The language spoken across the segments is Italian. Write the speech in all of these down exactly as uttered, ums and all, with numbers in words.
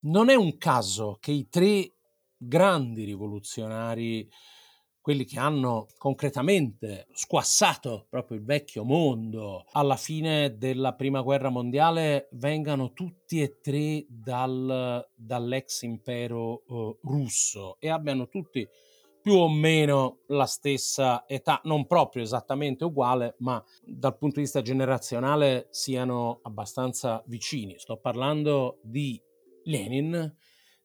Non è un caso che i tre grandi rivoluzionari, quelli che hanno concretamente squassato proprio il vecchio mondo alla fine della prima guerra mondiale, vengano tutti e tre dal, dall'ex impero eh, russo e abbiano tutti più o meno la stessa età, non proprio esattamente uguale, ma dal punto di vista generazionale siano abbastanza vicini. Sto parlando di Lenin,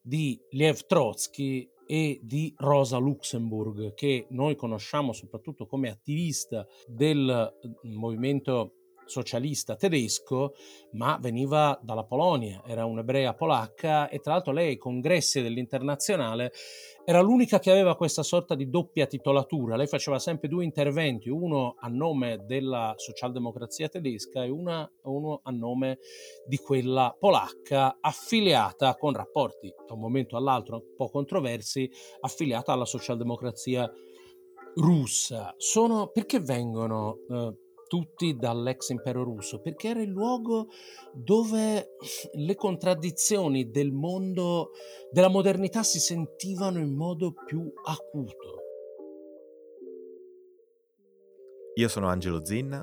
di Lev Trotsky e di Rosa Luxemburg, che noi conosciamo soprattutto come attivista del movimento socialista tedesco, ma veniva dalla Polonia, era un'ebrea polacca e tra l'altro lei ai congressi dell'Internazionale era l'unica che aveva questa sorta di doppia titolatura. Lei faceva sempre due interventi, uno a nome della socialdemocrazia tedesca e una, uno a nome di quella polacca, affiliata con rapporti da un momento all'altro un po' controversi, affiliata alla socialdemocrazia russa. Sono, perché vengono eh, tutti dall'ex impero russo? Perché era il luogo dove le contraddizioni del mondo, della modernità si sentivano in modo più acuto. Io sono Angelo Zinna.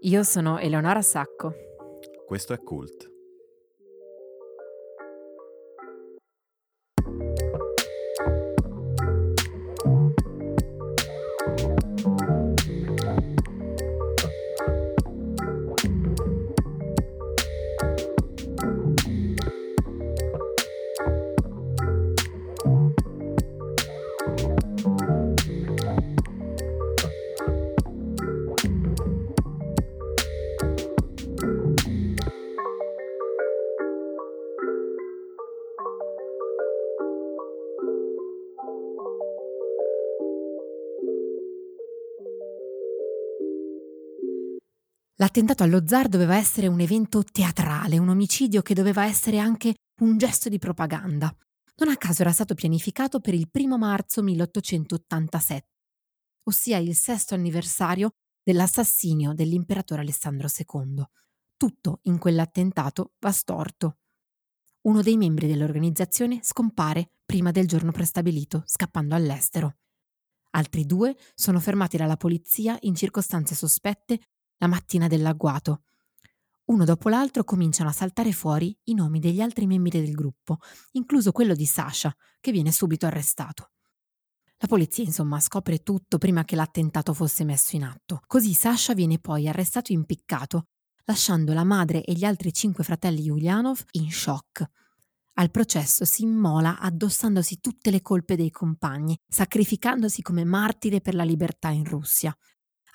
Io sono Eleonora Sacco. Questo è Kult. L'attentato allo zar doveva essere un evento teatrale, un omicidio che doveva essere anche un gesto di propaganda. Non a caso era stato pianificato per il primo marzo milleottocentottantasette, ossia il sesto anniversario dell'assassinio dell'imperatore Alessandro secondo. Tutto in quell'attentato va storto. Uno dei membri dell'organizzazione scompare prima del giorno prestabilito, scappando all'estero. Altri due sono fermati dalla polizia in circostanze sospette la mattina dell'agguato. Uno dopo l'altro cominciano a saltare fuori i nomi degli altri membri del gruppo, incluso quello di Sasha, che viene subito arrestato. La polizia, insomma, scopre tutto prima che l'attentato fosse messo in atto. Così Sasha viene poi arrestato e impiccato, lasciando la madre e gli altri cinque fratelli Ulianov in shock. Al processo si immola addossandosi tutte le colpe dei compagni, sacrificandosi come martire per la libertà in Russia.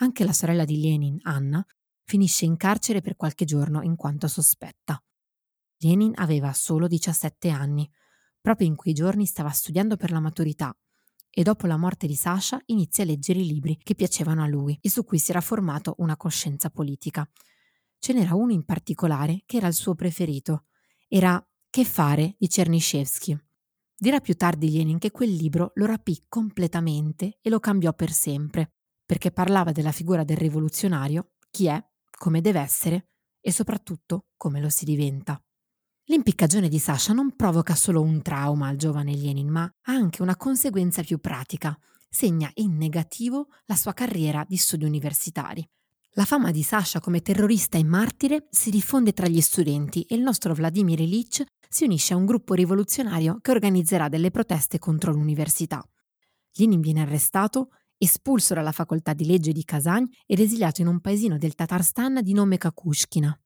Anche la sorella di Lenin, Anna, finisce in carcere per qualche giorno in quanto sospetta. Lenin aveva solo diciassette anni. Proprio in quei giorni stava studiando per la maturità e dopo la morte di Sasha inizia a leggere i libri che piacevano a lui e su cui si era formato una coscienza politica. Ce n'era uno in particolare che era il suo preferito. Era Che fare di Chernyshevsky. Dirà più tardi Lenin che quel libro lo rapì completamente e lo cambiò per sempre, perché parlava della figura del rivoluzionario, chi è, come deve essere e soprattutto come lo si diventa. L'impiccagione di Sasha non provoca solo un trauma al giovane Lenin, ma ha anche una conseguenza più pratica. Segna in negativo la sua carriera di studi universitari. La fama di Sasha come terrorista e martire si diffonde tra gli studenti e il nostro Vladimir Ilyich si unisce a un gruppo rivoluzionario che organizzerà delle proteste contro l'università. Lenin viene arrestato, espulso dalla facoltà di legge di Kazan ed esiliato in un paesino del Tatarstan di nome Kakushkina.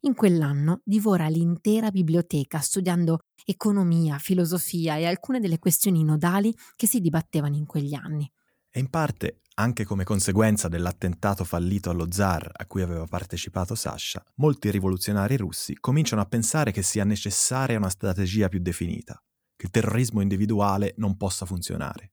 In quell'anno divora l'intera biblioteca studiando economia, filosofia e alcune delle questioni nodali che si dibattevano in quegli anni. E in parte, anche come conseguenza dell'attentato fallito allo zar a cui aveva partecipato Sasha, molti rivoluzionari russi cominciano a pensare che sia necessaria una strategia più definita, che il terrorismo individuale non possa funzionare.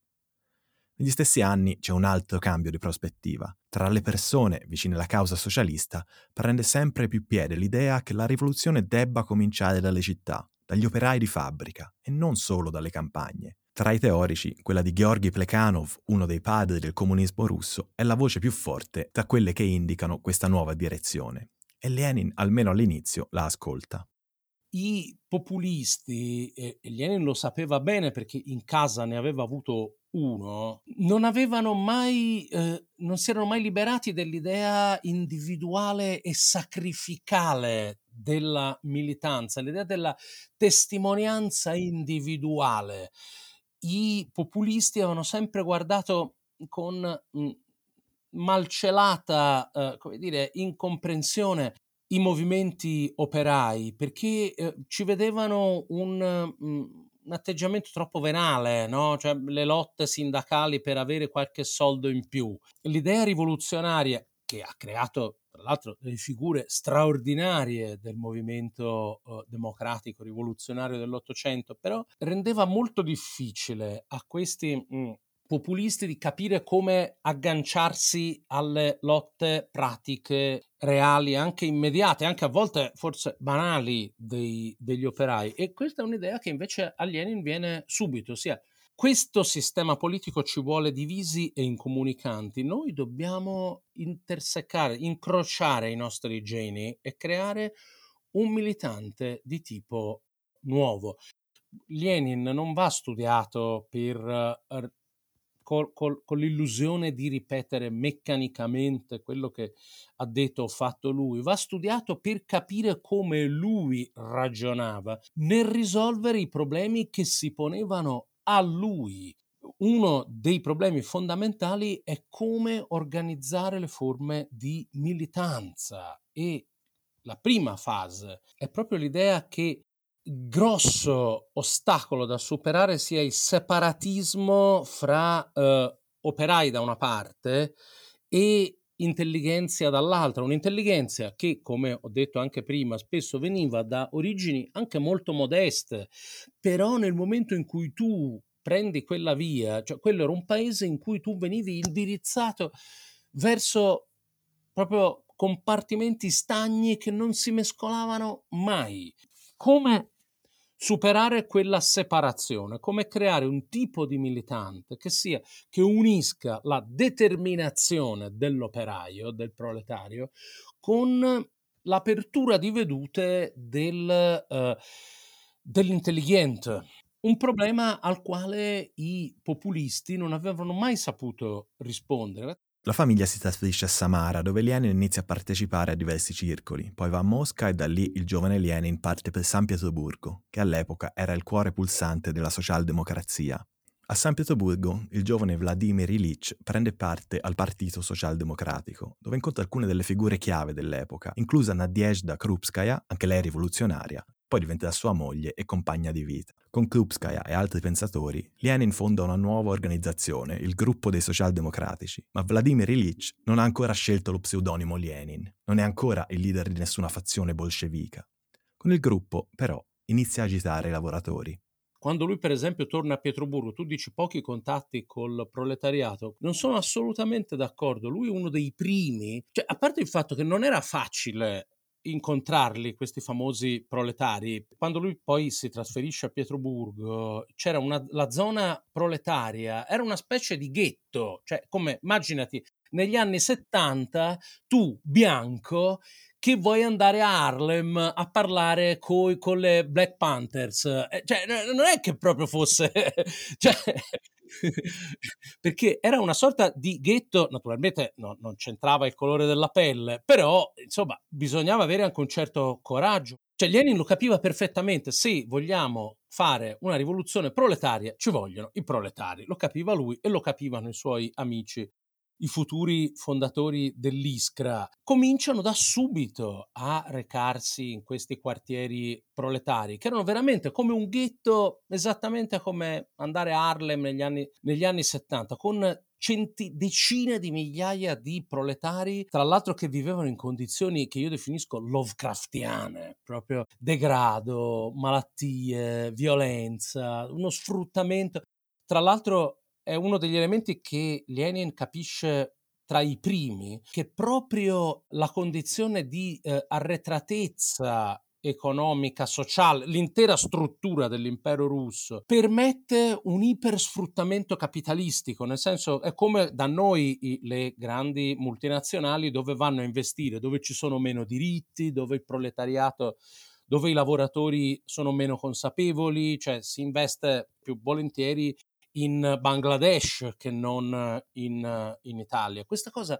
Negli stessi anni c'è un altro cambio di prospettiva. Tra le persone vicine alla causa socialista prende sempre più piede l'idea che la rivoluzione debba cominciare dalle città, dagli operai di fabbrica e non solo dalle campagne. Tra i teorici, quella di Georgi Plekhanov, uno dei padri del comunismo russo, è la voce più forte tra quelle che indicano questa nuova direzione. E Lenin, almeno all'inizio, la ascolta. i populisti, e Lenin lo sapeva bene perché in casa ne aveva avuto uno, non avevano mai, eh, non si erano mai liberati dell'idea individuale e sacrificale della militanza, l'idea della testimonianza individuale. I populisti avevano sempre guardato con mh, malcelata, eh, come dire, incomprensione i movimenti operai, perché eh, ci vedevano un, mh, un atteggiamento troppo venale, no? Cioè le lotte sindacali per avere qualche soldo in più. L'idea rivoluzionaria, che ha creato tra l'altro delle figure straordinarie del movimento eh, democratico rivoluzionario dell'Ottocento, però rendeva molto difficile a questi mh, populisti di capire come agganciarsi alle lotte pratiche, reali, anche immediate, anche a volte forse banali dei, degli operai. E questa è un'idea che invece a Lenin viene subito, ossia questo sistema politico ci vuole divisi e incomunicanti, noi dobbiamo intersecare, incrociare i nostri geni e creare un militante di tipo nuovo. Lenin non va studiato per Col, col, con l'illusione di ripetere meccanicamente quello che ha detto o fatto lui, va studiato per capire come lui ragionava nel risolvere i problemi che si ponevano a lui. Uno dei problemi fondamentali è come organizzare le forme di militanza, e la prima fase è proprio l'idea che grosso ostacolo da superare sia il separatismo fra eh, operai da una parte e intellighenzia dall'altra, un'intellighenzia che, come ho detto anche prima, spesso veniva da origini anche molto modeste, però nel momento in cui tu prendi quella via, cioè quello era un paese in cui tu venivi indirizzato verso proprio compartimenti stagni che non si mescolavano mai. Come superare quella separazione, come creare un tipo di militante che sia, che unisca la determinazione dell'operaio, del proletario, con l'apertura di vedute del, eh, dell'intelligente. Un problema al quale i populisti non avevano mai saputo rispondere. La famiglia si trasferisce a Samara, dove Lenin inizia a partecipare a diversi circoli, poi va a Mosca e da lì il giovane Lenin parte per San Pietroburgo, che all'epoca era il cuore pulsante della socialdemocrazia. A San Pietroburgo il giovane Vladimir Ilyich prende parte al Partito Socialdemocratico, dove incontra alcune delle figure chiave dell'epoca, inclusa Nadezhda Krupskaya, anche lei rivoluzionaria, poi diventerà sua moglie e compagna di vita. Con Krupskaya e altri pensatori, Lenin fonda una nuova organizzazione, il Gruppo dei Socialdemocratici, ma Vladimir Ilyich non ha ancora scelto lo pseudonimo Lenin, non è ancora il leader di nessuna fazione bolscevica. Con il gruppo, però, inizia a agitare i lavoratori. Quando lui, per esempio, torna a Pietroburgo, tu dici pochi contatti col proletariato, non sono assolutamente d'accordo. Lui è uno dei primi, cioè, a parte il fatto che non era facile incontrarli, questi famosi proletari. Quando lui poi si trasferisce a Pietroburgo, c'era una, la zona proletaria, era una specie di ghetto, cioè come, immaginati, negli anni settanta tu, bianco, che vuoi andare a Harlem a parlare coi, con le Black Panthers, cioè non è che proprio fosse cioè, perché era una sorta di ghetto, naturalmente no, non c'entrava il colore della pelle, però insomma bisognava avere anche un certo coraggio, cioè Lenin lo capiva perfettamente, se vogliamo fare una rivoluzione proletaria ci vogliono i proletari, lo capiva lui e lo capivano i suoi amici. I futuri fondatori dell'Iskra cominciano da subito a recarsi in questi quartieri proletari, che erano veramente come un ghetto, esattamente come andare a Harlem negli anni, negli anni settanta, con centi, decine di migliaia di proletari, tra l'altro che vivevano in condizioni che io definisco lovecraftiane, proprio degrado, malattie, violenza, uno sfruttamento. Tra l'altro è uno degli elementi che Lenin capisce tra i primi, che proprio la condizione di eh, arretratezza economica, sociale, l'intera struttura dell'impero russo permette un ipersfruttamento capitalistico, nel senso è come da noi i, le grandi multinazionali dove vanno a investire, dove ci sono meno diritti, dove il proletariato dove i lavoratori sono meno consapevoli, cioè si investe più volentieri in Bangladesh che non in, in Italia. Questa cosa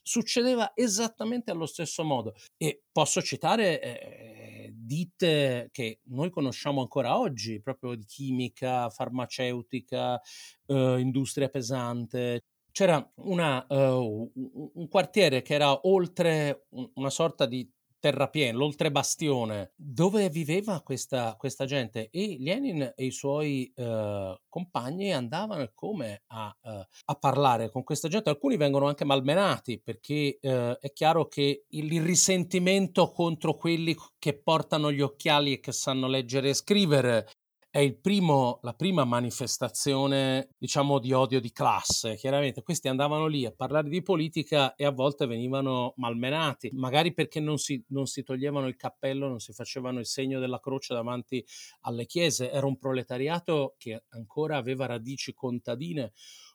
succedeva esattamente allo stesso modo, e posso citare eh, ditte che noi conosciamo ancora oggi, proprio di chimica, farmaceutica, eh, industria pesante. C'era una, uh, un quartiere che era oltre una sorta di terrapieno, l'oltrebastione, dove viveva questa, questa gente, e Lenin e i suoi uh, compagni andavano come a, uh, a parlare con questa gente. Alcuni vengono anche malmenati, perché uh, è chiaro che il risentimento contro quelli che portano gli occhiali e che sanno leggere e scrivere è il primo, la prima manifestazione, diciamo, di odio di classe. Chiaramente questi andavano lì a parlare di politica e a volte venivano malmenati, magari perché non si, non si toglievano il cappello, non si facevano il segno della croce davanti alle chiese. Era un proletariato che ancora aveva radici contadine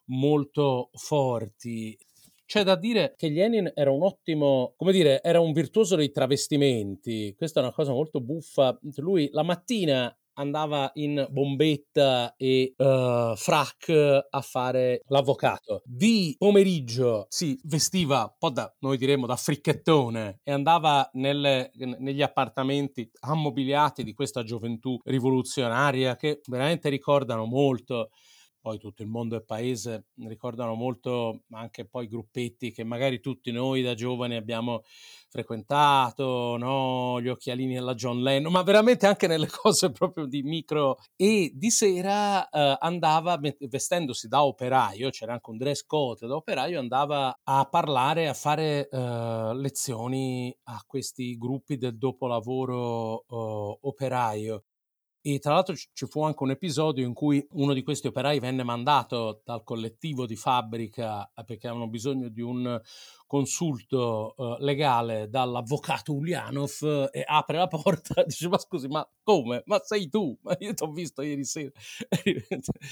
molto forti. C'è da dire che Lenin era un ottimo, come dire, era un virtuoso dei travestimenti. Questa è una cosa molto buffa. Lui la mattina andava in bombetta e uh, frac a fare l'avvocato. Di pomeriggio si vestiva un po' da, noi diremmo, da fricchettone, e andava nelle, negli appartamenti ammobiliati di questa gioventù rivoluzionaria, che veramente ricordano molto, poi tutto il mondo e il paese, ricordano molto anche poi gruppetti che magari tutti noi da giovani abbiamo frequentato, no? Gli occhialini alla John Lennon, ma veramente anche nelle cose proprio di micro. E di sera eh, andava, vestendosi da operaio, c'era anche un dress code da operaio, andava a parlare, a fare eh, lezioni a questi gruppi del dopolavoro eh, operaio. E tra l'altro ci fu anche un episodio in cui uno di questi operai venne mandato dal collettivo di fabbrica perché avevano bisogno di un consulto eh, legale dall'avvocato Ulianov, e apre la porta e dice: ma scusi, ma come? Ma sei tu? Ma io ti ho visto ieri sera.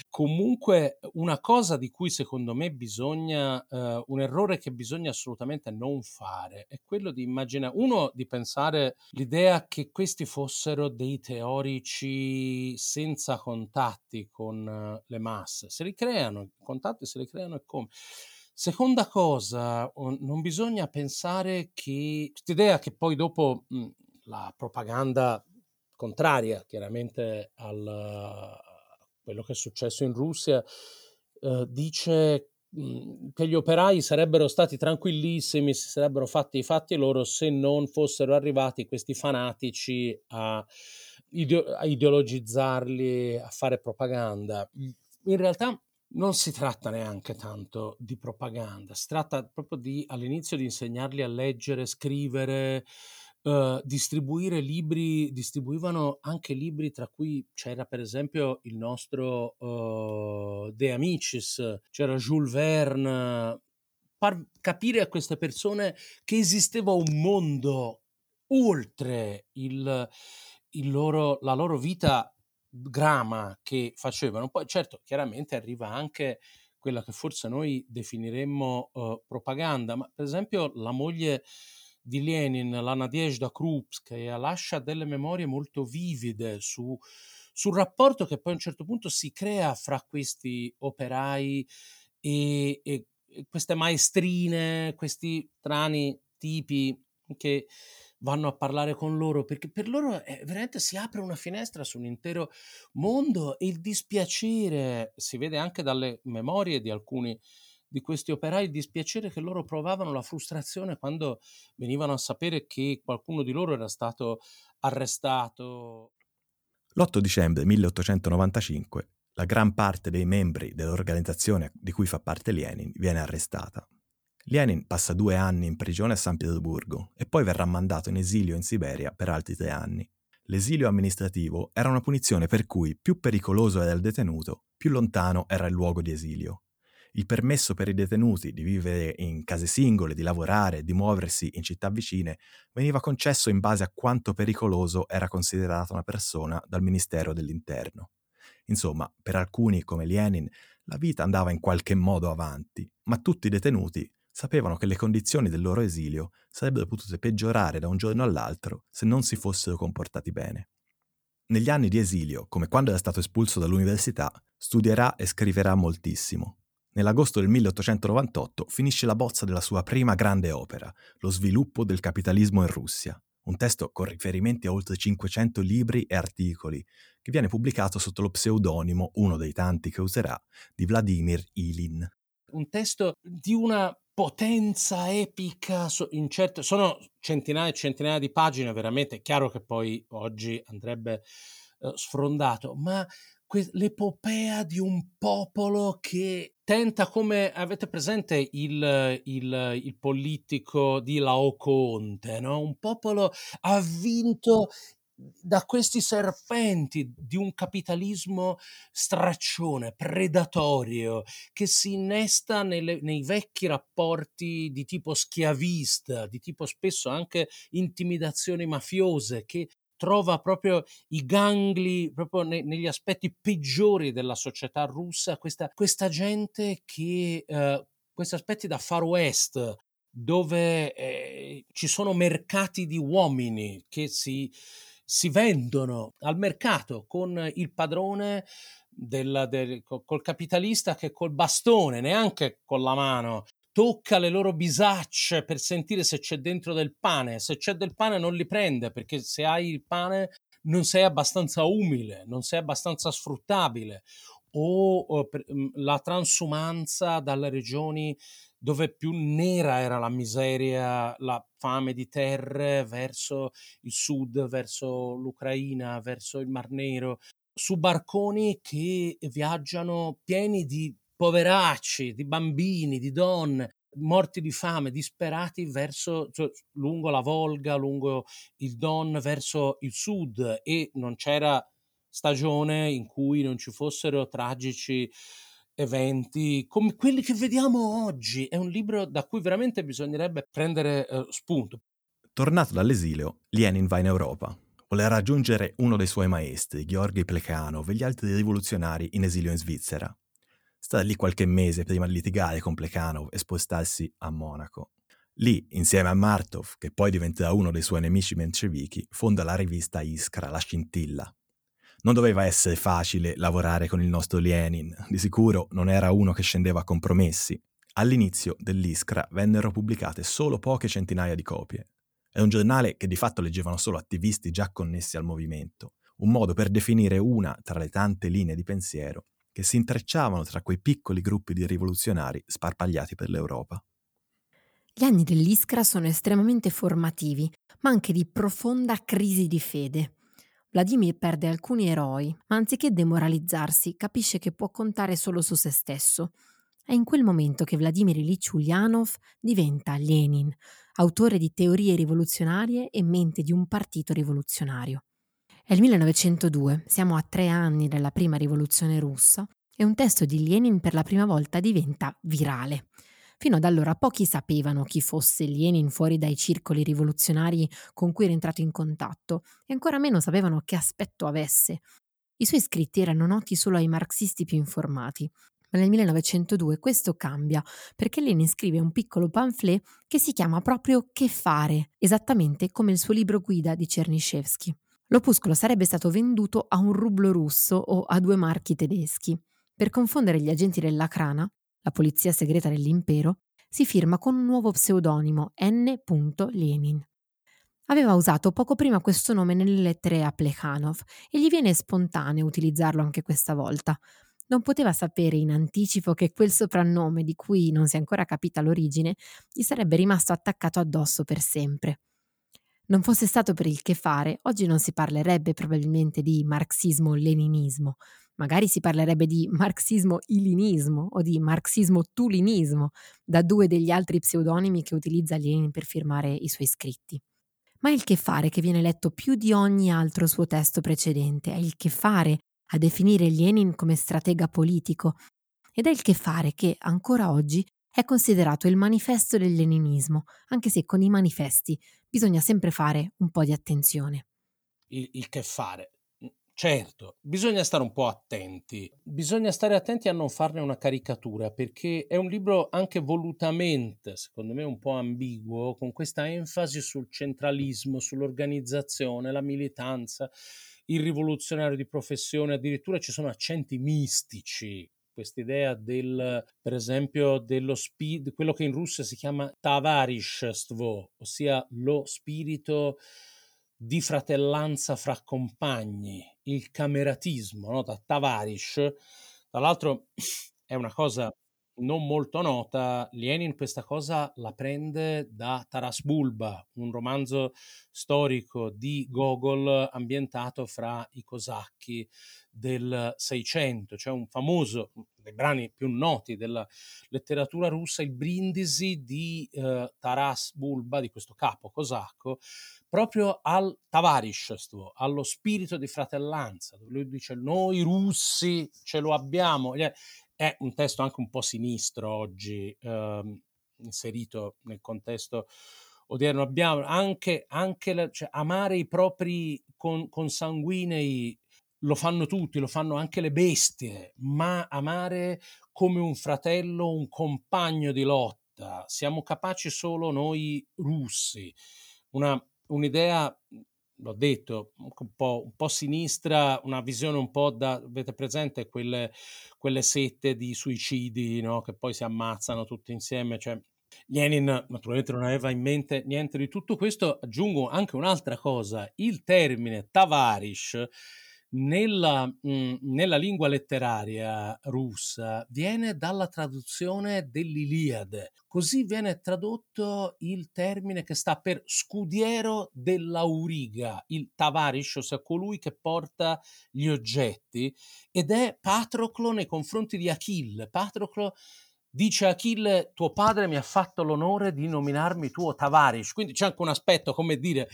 Comunque una cosa di cui secondo me bisogna, eh, un errore che bisogna assolutamente non fare è quello di immaginare, uno, di pensare l'idea che questi fossero dei teorici senza contatti con le masse. Se li creano, i contatti se li creano, e come? Seconda cosa, non bisogna pensare che quest'idea che poi dopo mh, la propaganda contraria, chiaramente, al, a quello che è successo in Russia, eh, dice mh, che gli operai sarebbero stati tranquillissimi, si sarebbero fatti i fatti loro se non fossero arrivati questi fanatici a a ideologizzarli, a fare propaganda. In realtà non si tratta neanche tanto di propaganda, si tratta proprio di, all'inizio, di insegnarli a leggere, scrivere, eh, distribuire libri. Distribuivano anche libri, tra cui c'era per esempio il nostro eh, De Amicis, c'era Jules Verne. Far capire a queste persone che esisteva un mondo oltre il Il loro, la loro vita grama che facevano. Poi certo, chiaramente arriva anche quella che forse noi definiremmo eh, propaganda, ma per esempio la moglie di Lenin, la Nadezhda Krupskaya, lascia delle memorie molto vivide su, sul rapporto che poi a un certo punto si crea fra questi operai e, e queste maestrine, questi strani tipi che vanno a parlare con loro, perché per loro eh, veramente si apre una finestra su un intero mondo. E il dispiacere, si vede anche dalle memorie di alcuni di questi operai, il dispiacere che loro provavano, la frustrazione quando venivano a sapere che qualcuno di loro era stato arrestato. L'otto dicembre milleottocentonovantacinque la gran parte dei membri dell'organizzazione di cui fa parte Lenin viene arrestata. Lenin passa due anni in prigione a San Pietroburgo e poi verrà mandato in esilio in Siberia per altri tre anni. L'esilio amministrativo era una punizione per cui più pericoloso era il detenuto, più lontano era il luogo di esilio. Il permesso per i detenuti di vivere in case singole, di lavorare, di muoversi in città vicine veniva concesso in base a quanto pericoloso era considerata una persona dal Ministero dell'Interno. Insomma, per alcuni, come Lenin, la vita andava in qualche modo avanti, ma tutti i detenuti sapevano che le condizioni del loro esilio sarebbero potute peggiorare da un giorno all'altro se non si fossero comportati bene. Negli anni di esilio, come quando era stato espulso dall'università, studierà e scriverà moltissimo. Nell'agosto del milleottocentonovantotto finisce la bozza della sua prima grande opera, Lo sviluppo del capitalismo in Russia, un testo con riferimenti a oltre cinquecento libri e articoli, che viene pubblicato sotto lo pseudonimo, uno dei tanti che userà, di Vladimir Ilyin. Un testo di una potenza epica, in certo, sono centinaia e centinaia di pagine, veramente, è chiaro che poi oggi andrebbe eh, sfrondato, ma que- l'epopea di un popolo che tenta, come avete presente il, il, il politico di Laocoonte, no? Un popolo avvinto da questi serpenti di un capitalismo straccione, predatorio, che si innesta nelle, nei vecchi rapporti di tipo schiavista, di tipo spesso anche intimidazioni mafiose, che trova proprio i gangli, proprio ne, negli aspetti peggiori della società russa, questa, questa gente che, eh, questi aspetti da Far West, dove eh, ci sono mercati di uomini che si... si vendono al mercato con il padrone del, del, col capitalista che col bastone, neanche con la mano, tocca le loro bisacce per sentire se c'è dentro del pane. Se c'è del pane non li prende, perché se hai il pane non sei abbastanza umile, non sei abbastanza sfruttabile. O, o per, la transumanza dalle regioni dove più nera era la miseria, la fame di terre, verso il sud, verso l'Ucraina, verso il Mar Nero, su barconi che viaggiano pieni di poveracci, di bambini, di donne, morti di fame, disperati verso, cioè, lungo la Volga, lungo il Don, verso il sud, e non c'era stagione in cui non ci fossero tragici eventi come quelli che vediamo oggi. È un libro da cui veramente bisognerebbe prendere eh, spunto. Tornato dall'esilio, Lenin va in Europa. Voleva raggiungere uno dei suoi maestri, Georgi Plekhanov, e gli altri rivoluzionari in esilio in Svizzera. Stare lì qualche mese prima di litigare con Plekhanov e spostarsi a Monaco. Lì, insieme a Martov, che poi diventerà uno dei suoi nemici mencevichi, fonda la rivista Iskra, la scintilla. Non doveva essere facile lavorare con il nostro Lenin, di sicuro non era uno che scendeva a compromessi. All'inizio dell'Iskra vennero pubblicate solo poche centinaia di copie. È un giornale che di fatto leggevano solo attivisti già connessi al movimento, un modo per definire una tra le tante linee di pensiero che si intrecciavano tra quei piccoli gruppi di rivoluzionari sparpagliati per l'Europa. Gli anni dell'Iskra sono estremamente formativi, ma anche di profonda crisi di fede. Vladimir perde alcuni eroi, ma anziché demoralizzarsi, capisce che può contare solo su se stesso. È in quel momento che Vladimir Ilyich Ulianov diventa Lenin, autore di teorie rivoluzionarie e mente di un partito rivoluzionario. È il millenovecentodue, siamo a tre anni dalla prima rivoluzione russa, e un testo di Lenin per la prima volta diventa virale. Fino ad allora pochi sapevano chi fosse Lenin fuori dai circoli rivoluzionari con cui era entrato in contatto, e ancora meno sapevano che aspetto avesse. I suoi scritti erano noti solo ai marxisti più informati, ma nel millenovecentodue questo cambia, perché Lenin scrive un piccolo pamphlet che si chiama proprio Che fare, esattamente come il suo libro guida di Chernyshevsky. L'opuscolo sarebbe stato venduto a un rublo russo o a due marchi tedeschi. Per confondere gli agenti della Krana, la polizia segreta dell'impero, si firma con un nuovo pseudonimo, N. Lenin. Aveva usato poco prima questo nome nelle lettere a Plekhanov e gli viene spontaneo utilizzarlo anche questa volta. Non poteva sapere in anticipo che quel soprannome, di cui non si è ancora capita l'origine, gli sarebbe rimasto attaccato addosso per sempre. Non fosse stato per il Che fare, oggi non si parlerebbe probabilmente di marxismo-leninismo. Magari si parlerebbe di marxismo-ilinismo o di marxismo-tulinismo, da due degli altri pseudonimi che utilizza Lenin per firmare i suoi scritti. Ma è il Che fare che viene letto più di ogni altro suo testo precedente, è il Che fare a definire Lenin come stratega politico, ed è il Che fare che, ancora oggi, è considerato il manifesto del leninismo, anche se con i manifesti bisogna sempre fare un po' di attenzione. Il, il Che fare. Certo, bisogna stare un po' attenti, bisogna stare attenti a non farne una caricatura, perché è un libro anche volutamente, secondo me, un po' ambiguo, con questa enfasi sul centralismo, sull'organizzazione, la militanza, il rivoluzionario di professione, addirittura ci sono accenti mistici. Quest'idea del, per esempio, dello spirito, quello che in Russia si chiama tavarishstvo, ossia lo spirito di fratellanza fra compagni, il cameratismo, no? Da tavarish. Tra l'altro è una cosa non molto nota, Lenin questa cosa la prende da Taras Bulba, un romanzo storico di Gogol ambientato fra i cosacchi del Seicento, cioè un famoso, dei brani più noti della letteratura russa, il Brindisi di eh, Taras Bulba, di questo capo cosacco, proprio al tavarishstvo, allo spirito di fratellanza, dove lui dice noi russi ce lo abbiamo. È un testo anche un po' sinistro oggi, ehm, inserito nel contesto odierno. Abbiamo anche, anche la, cioè, amare i propri con, consanguinei, lo fanno tutti, lo fanno anche le bestie, ma amare come un fratello, un compagno di lotta, siamo capaci solo noi russi. Una, un'idea, l'ho detto, un po', un po' sinistra, una visione un po' da, avete presente quelle, quelle sette di suicidi, no? Che poi si ammazzano tutti insieme, cioè Lenin naturalmente non aveva in mente niente di tutto questo. Aggiungo anche un'altra cosa, il termine tavarish nella, mh, nella lingua letteraria russa viene dalla traduzione dell'Iliade, così viene tradotto il termine che sta per scudiero dell'auriga, il tavarish, ossia colui che porta gli oggetti, ed è Patroclo nei confronti di Achille. Patroclo dice a Achille: tuo padre mi ha fatto l'onore di nominarmi tuo tavarish, quindi c'è anche un aspetto, come dire,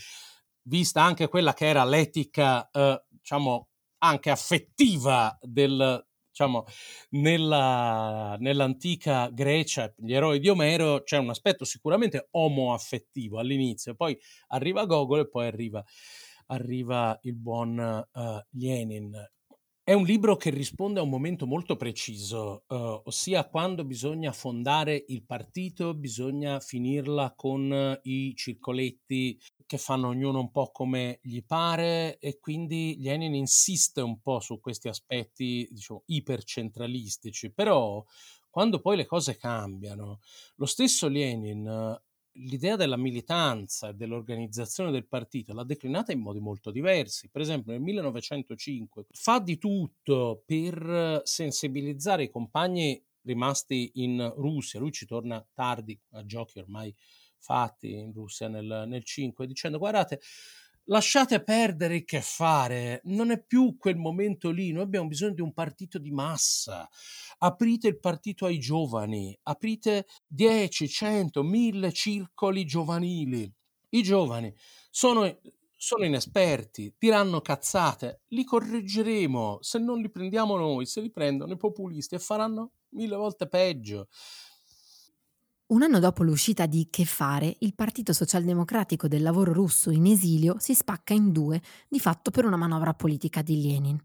vista anche quella che era l'etica eh, diciamo anche affettiva del, diciamo, nella, nell'antica Grecia, gli eroi di Omero, c'è un aspetto sicuramente omoaffettivo all'inizio, poi arriva Gogol e poi arriva, arriva il buon uh, Lenin. È un libro che risponde a un momento molto preciso, uh, ossia quando bisogna fondare il partito, bisogna finirla con i circoletti che fanno ognuno un po' come gli pare, e quindi Lenin insiste un po' su questi aspetti, diciamo, ipercentralistici. Però quando poi le cose cambiano, lo stesso Lenin l'idea della militanza e dell'organizzazione del partito l'ha declinata in modi molto diversi. Per esempio nel millenovecentocinque fa di tutto per sensibilizzare i compagni rimasti in Russia, lui ci torna tardi a giochi ormai fatti in Russia nel, nel cinque, dicendo: guardate, lasciate perdere che fare, non è più quel momento lì, noi abbiamo bisogno di un partito di massa, aprite il partito ai giovani, aprite dieci, cento, mille circoli giovanili. I giovani sono, sono inesperti, diranno cazzate, li correggeremo, se non li prendiamo noi, se li prendono i populisti e faranno mille volte peggio. Un anno dopo l'uscita di Che fare, il Partito Socialdemocratico del Lavoro Russo in esilio si spacca in due, di fatto per una manovra politica di Lenin.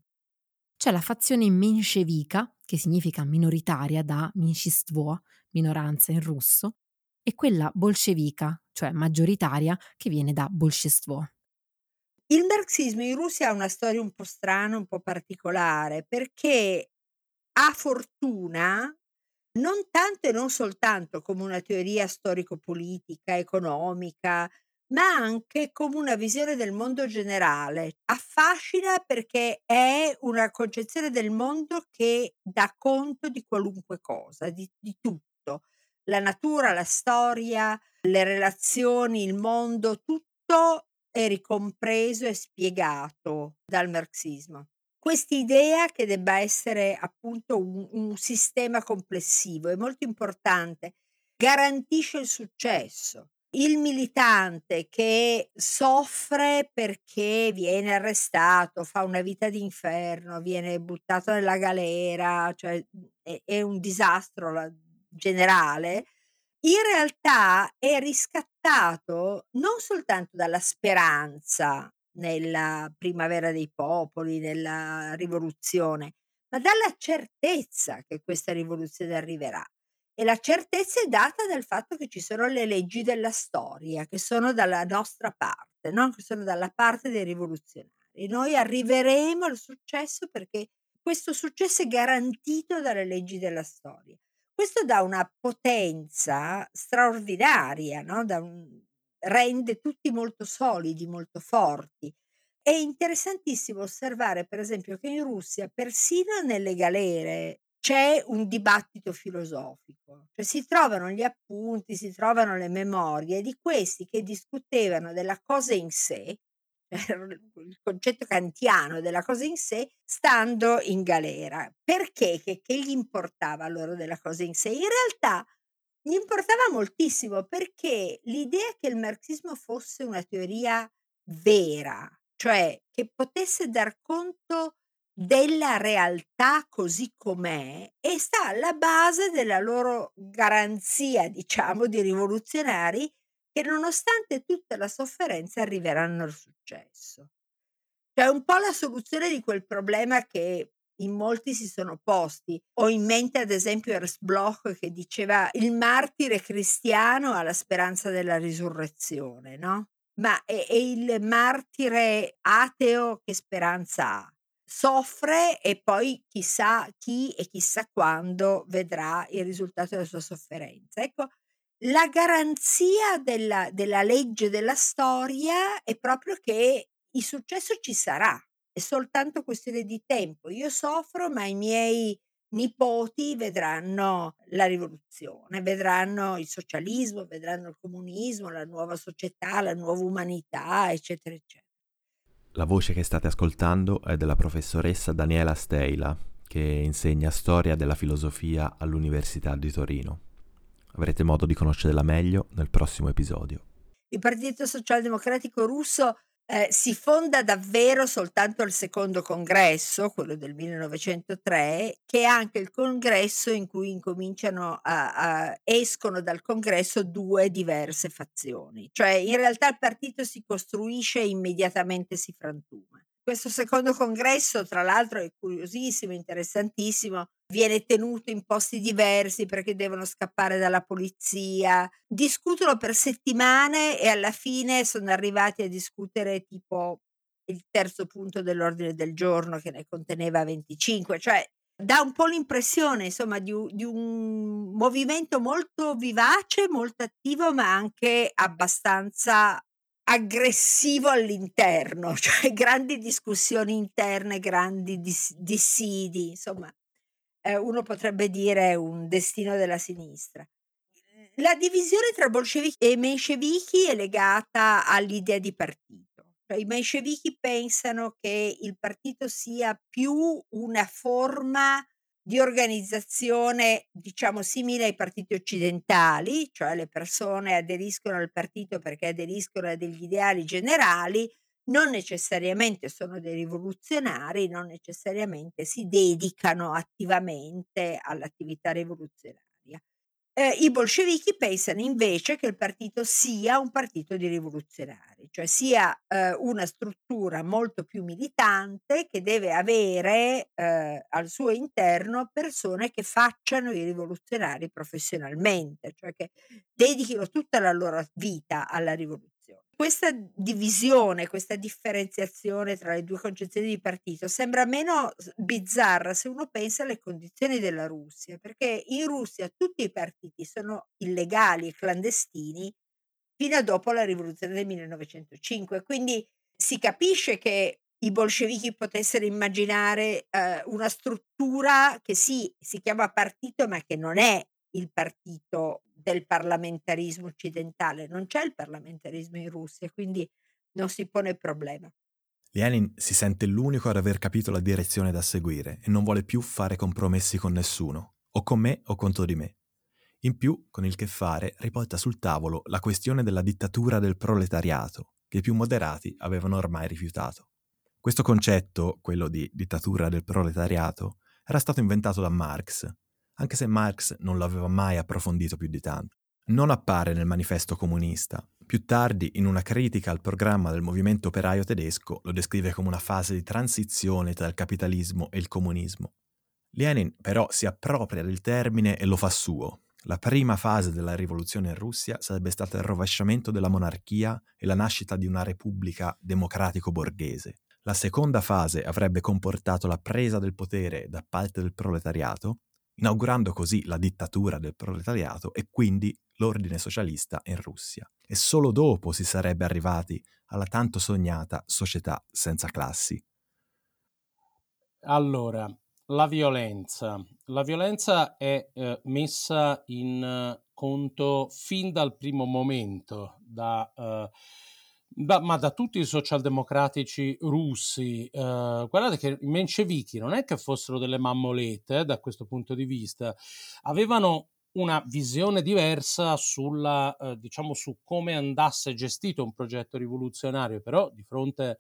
C'è la fazione menscevica, che significa minoritaria da menshistvo, minoranza in russo, e quella bolscevica, cioè maggioritaria, che viene da bolscestvo. Il marxismo in Russia ha una storia un po' strana, un po' particolare, perché a fortuna non tanto e non soltanto come una teoria storico-politica, economica, ma anche come una visione del mondo generale. Affascina perché è una concezione del mondo che dà conto di qualunque cosa, di, di tutto. La natura, la storia, le relazioni, il mondo, tutto è ricompreso e spiegato dal marxismo. Quest'idea che debba essere appunto un, un sistema complessivo è molto importante, garantisce il successo. Il militante che soffre perché viene arrestato, fa una vita d'inferno, viene buttato nella galera, cioè è, è un disastro la, generale, in realtà è riscattato non soltanto dalla speranza nella primavera dei popoli, nella rivoluzione, ma dalla certezza che questa rivoluzione arriverà. E la certezza è data dal fatto che ci sono le leggi della storia, che sono dalla nostra parte, no? Che sono dalla parte dei rivoluzionari. Noi arriveremo al successo perché questo successo è garantito dalle leggi della storia. Questo dà una potenza straordinaria, no? Da un, rende tutti molto solidi, molto forti. È interessantissimo osservare, per esempio, che in Russia, persino nelle galere, c'è un dibattito filosofico, cioè si trovano gli appunti, si trovano le memorie di questi che discutevano della cosa in sé, il concetto kantiano della cosa in sé, stando in galera. Perché? Che, che gli importava loro della cosa in sé? In realtà gli importava moltissimo, perché l'idea che il marxismo fosse una teoria vera, cioè che potesse dar conto della realtà così com'è, e sta alla base della loro garanzia, diciamo, di rivoluzionari che nonostante tutta la sofferenza arriveranno al successo. Cioè un po' la soluzione di quel problema che in molti si sono posti. Ho in mente ad esempio Ernst Bloch, che diceva il martire cristiano ha la speranza della risurrezione, no? Ma è, è il martire ateo che speranza ha? Soffre e poi chissà chi e chissà quando vedrà il risultato della sua sofferenza. Ecco, la garanzia della, della legge della storia è proprio che il successo ci sarà, è soltanto questione di tempo. Io soffro, ma i miei nipoti vedranno la rivoluzione, vedranno il socialismo, vedranno il comunismo, la nuova società, la nuova umanità, eccetera, eccetera. La voce che state ascoltando è della professoressa Daniela Steila, che insegna storia della filosofia all'Università di Torino. Avrete modo di conoscerla meglio nel prossimo episodio. Il Partito Socialdemocratico Russo eh, si fonda davvero soltanto al secondo congresso, quello del millenovecentotre, che è anche il congresso in cui incominciano a, a escono dal congresso due diverse fazioni. Cioè in realtà il partito si costruisce e immediatamente si frantuma. Questo secondo congresso, tra l'altro, è curiosissimo, interessantissimo, viene tenuto in posti diversi perché devono scappare dalla polizia, discutono per settimane e alla fine sono arrivati a discutere tipo il terzo punto dell'ordine del giorno, che ne conteneva venticinque, cioè dà un po' l'impressione, insomma, di, di un movimento molto vivace, molto attivo, ma anche abbastanza aggressivo all'interno, cioè grandi discussioni interne, grandi dis- dissidi, insomma, eh, uno potrebbe dire un destino della sinistra. La divisione tra bolscevichi e menscevichi è legata all'idea di partito. Cioè, i menscevichi pensano che il partito sia più una forma di organizzazione, diciamo, simile ai partiti occidentali, cioè le persone aderiscono al partito perché aderiscono a degli ideali generali, non necessariamente sono dei rivoluzionari, non necessariamente si dedicano attivamente all'attività rivoluzionaria. Eh, i bolscevichi pensano invece che il partito sia un partito di rivoluzionari, cioè sia eh, una struttura molto più militante che deve avere eh, al suo interno persone che facciano i rivoluzionari professionalmente, cioè che dedichino tutta la loro vita alla rivoluzione. Questa divisione, questa differenziazione tra le due concezioni di partito sembra meno bizzarra se uno pensa alle condizioni della Russia, perché in Russia tutti i partiti sono illegali e clandestini fino a dopo la rivoluzione del millenovecentocinque, quindi si capisce che i bolscevichi potessero immaginare eh, una struttura che sì, si chiama partito, ma che non è il partito del parlamentarismo occidentale. Non c'è il parlamentarismo in Russia, quindi non si pone il problema. Lenin si sente l'unico ad aver capito la direzione da seguire e non vuole più fare compromessi con nessuno, o con me o contro di me. In più, con il che fare, riporta sul tavolo la questione della dittatura del proletariato, che i più moderati avevano ormai rifiutato. Questo concetto, quello di dittatura del proletariato, era stato inventato da Marx, anche se Marx non l'aveva mai approfondito più di tanto. Non appare nel manifesto comunista, Più tardi, in una critica al programma del movimento operaio tedesco, lo descrive come una fase di transizione tra il capitalismo e il comunismo. Lenin però si appropria del termine e lo fa suo. La prima fase della rivoluzione in Russia sarebbe stata il rovesciamento della monarchia e la nascita di una repubblica democratico-borghese. La seconda fase avrebbe comportato la presa del potere da parte del proletariato, inaugurando così la dittatura del proletariato e quindi l'ordine socialista in Russia. E solo dopo si sarebbe arrivati alla tanto sognata società senza classi. Allora, la violenza. La violenza è eh, messa in eh, conto fin dal primo momento, da... Eh, Da, ma da tutti i socialdemocratici russi. Eh, guardate che i menscevichi non è che fossero delle mammolette, eh, da questo punto di vista. Avevano una visione diversa sulla, eh, diciamo, su come andasse gestito un progetto rivoluzionario, però di fronte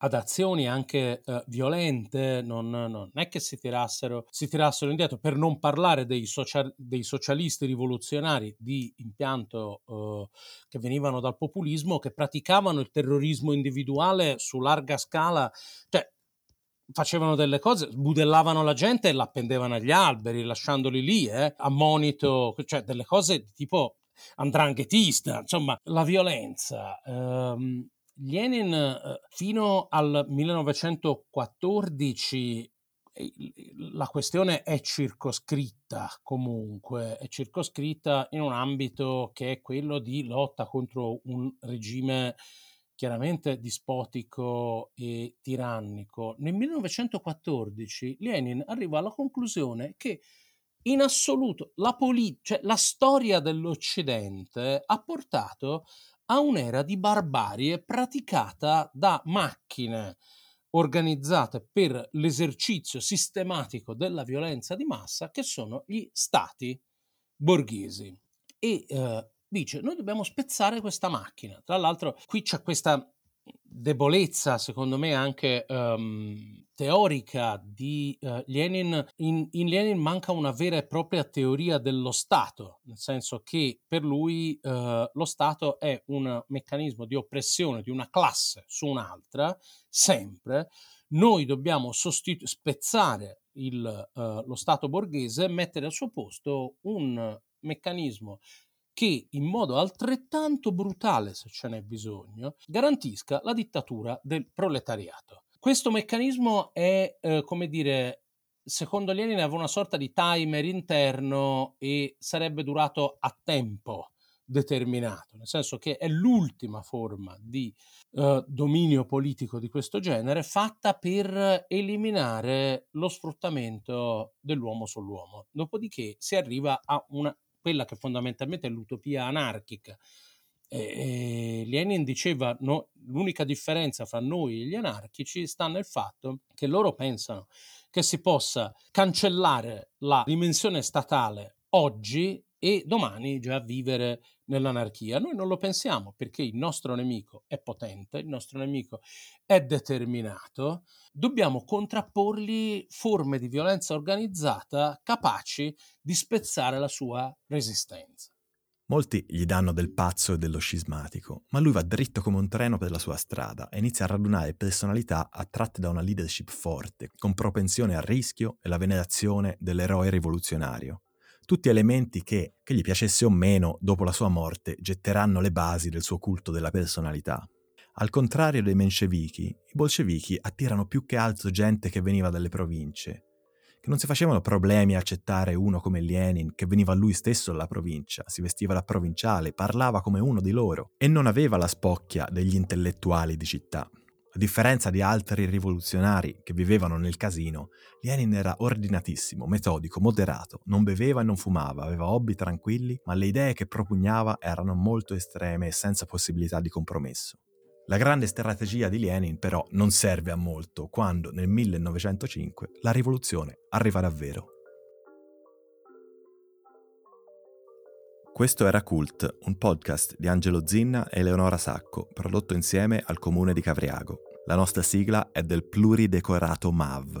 ad azioni anche eh, violente non, non è che si tirassero, si tirassero indietro, per non parlare dei, social, dei socialisti rivoluzionari di impianto eh, che venivano dal populismo, che praticavano il terrorismo individuale su larga scala, cioè facevano delle cose, sbudellavano la gente e l'appendevano agli alberi, lasciandoli lì eh, a monito, cioè delle cose tipo andranghetista, insomma la violenza. Ehm, Lenin fino al millenovecentoquattordici la questione è circoscritta, comunque è circoscritta in un ambito che è quello di lotta contro un regime chiaramente dispotico e tirannico. Nel millenovecentoquattordici Lenin arriva alla conclusione che in assoluto la poli- cioè la storia dell'Occidente ha portato a un'era di barbarie praticata da macchine organizzate per l'esercizio sistematico della violenza di massa, che sono gli stati borghesi. E eh, dice, noi dobbiamo spezzare questa macchina. Tra l'altro qui c'è questa debolezza, secondo me, anche um, teorica di uh, Lenin. In, in Lenin manca una vera e propria teoria dello Stato, nel senso che per lui uh, lo Stato è un meccanismo di oppressione di una classe su un'altra, sempre. Noi dobbiamo sostitu- spezzare il, uh, lo Stato borghese e mettere al suo posto un meccanismo che in modo altrettanto brutale, se ce n'è bisogno, garantisca la dittatura del proletariato. Questo meccanismo è, eh, come dire, secondo Lenin aveva una sorta di timer interno e sarebbe durato a tempo determinato, nel senso che è l'ultima forma di eh, dominio politico di questo genere, fatta per eliminare lo sfruttamento dell'uomo sull'uomo. Dopodiché si arriva a una quella che fondamentalmente è l'utopia anarchica. E, e Lenin diceva, no, l'unica differenza fra noi e gli anarchici sta nel fatto che loro pensano che si possa cancellare la dimensione statale oggi e domani già vivere nell'anarchia. Noi non lo pensiamo, perché il nostro nemico è potente, il nostro nemico è determinato, dobbiamo contrapporgli forme di violenza organizzata capaci di spezzare la sua resistenza. Molti gli danno del pazzo e dello scismatico, ma lui va dritto come un treno per la sua strada e inizia a radunare personalità attratte da una leadership forte, con propensione al rischio e la venerazione dell'eroe rivoluzionario. Tutti elementi che, che gli piacesse o meno, dopo la sua morte, getteranno le basi del suo culto della personalità. Al contrario dei menscevichi, i bolscevichi attirano più che altro gente che veniva dalle province, che non si facevano problemi a accettare uno come Lenin, che veniva lui stesso dalla provincia, si vestiva da provinciale, parlava come uno di loro e non aveva la spocchia degli intellettuali di città. A differenza di altri rivoluzionari che vivevano nel casino, Lenin era ordinatissimo, metodico, moderato, non beveva e non fumava, aveva hobby tranquilli, ma le idee che propugnava erano molto estreme e senza possibilità di compromesso. La grande strategia di Lenin però non serve a molto quando nel millenovecentocinque la rivoluzione arriva davvero. Questo era Kult, un podcast di Angelo Zinna e Eleonora Sacco, prodotto insieme al Comune di Cavriago. La nostra sigla è del pluridecorato M A V.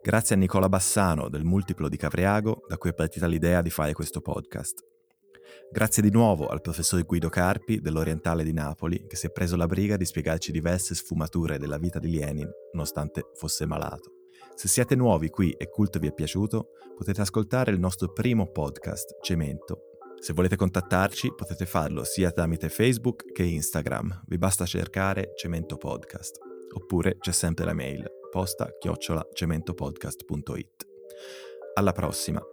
Grazie a Nicola Bassano del Multiplo di Cavriago, da cui è partita l'idea di fare questo podcast. Grazie di nuovo al professor Guido Carpi dell'Orientale di Napoli, che si è preso la briga di spiegarci diverse sfumature della vita di Lenin, nonostante fosse malato. Se siete nuovi qui e Kult vi è piaciuto, potete ascoltare il nostro primo podcast, Cemento. Se volete contattarci, potete farlo sia tramite Facebook che Instagram. Vi basta cercare Cemento Podcast. Oppure c'è sempre la mail, posta chiocciola cementopodcast punto it. Alla prossima!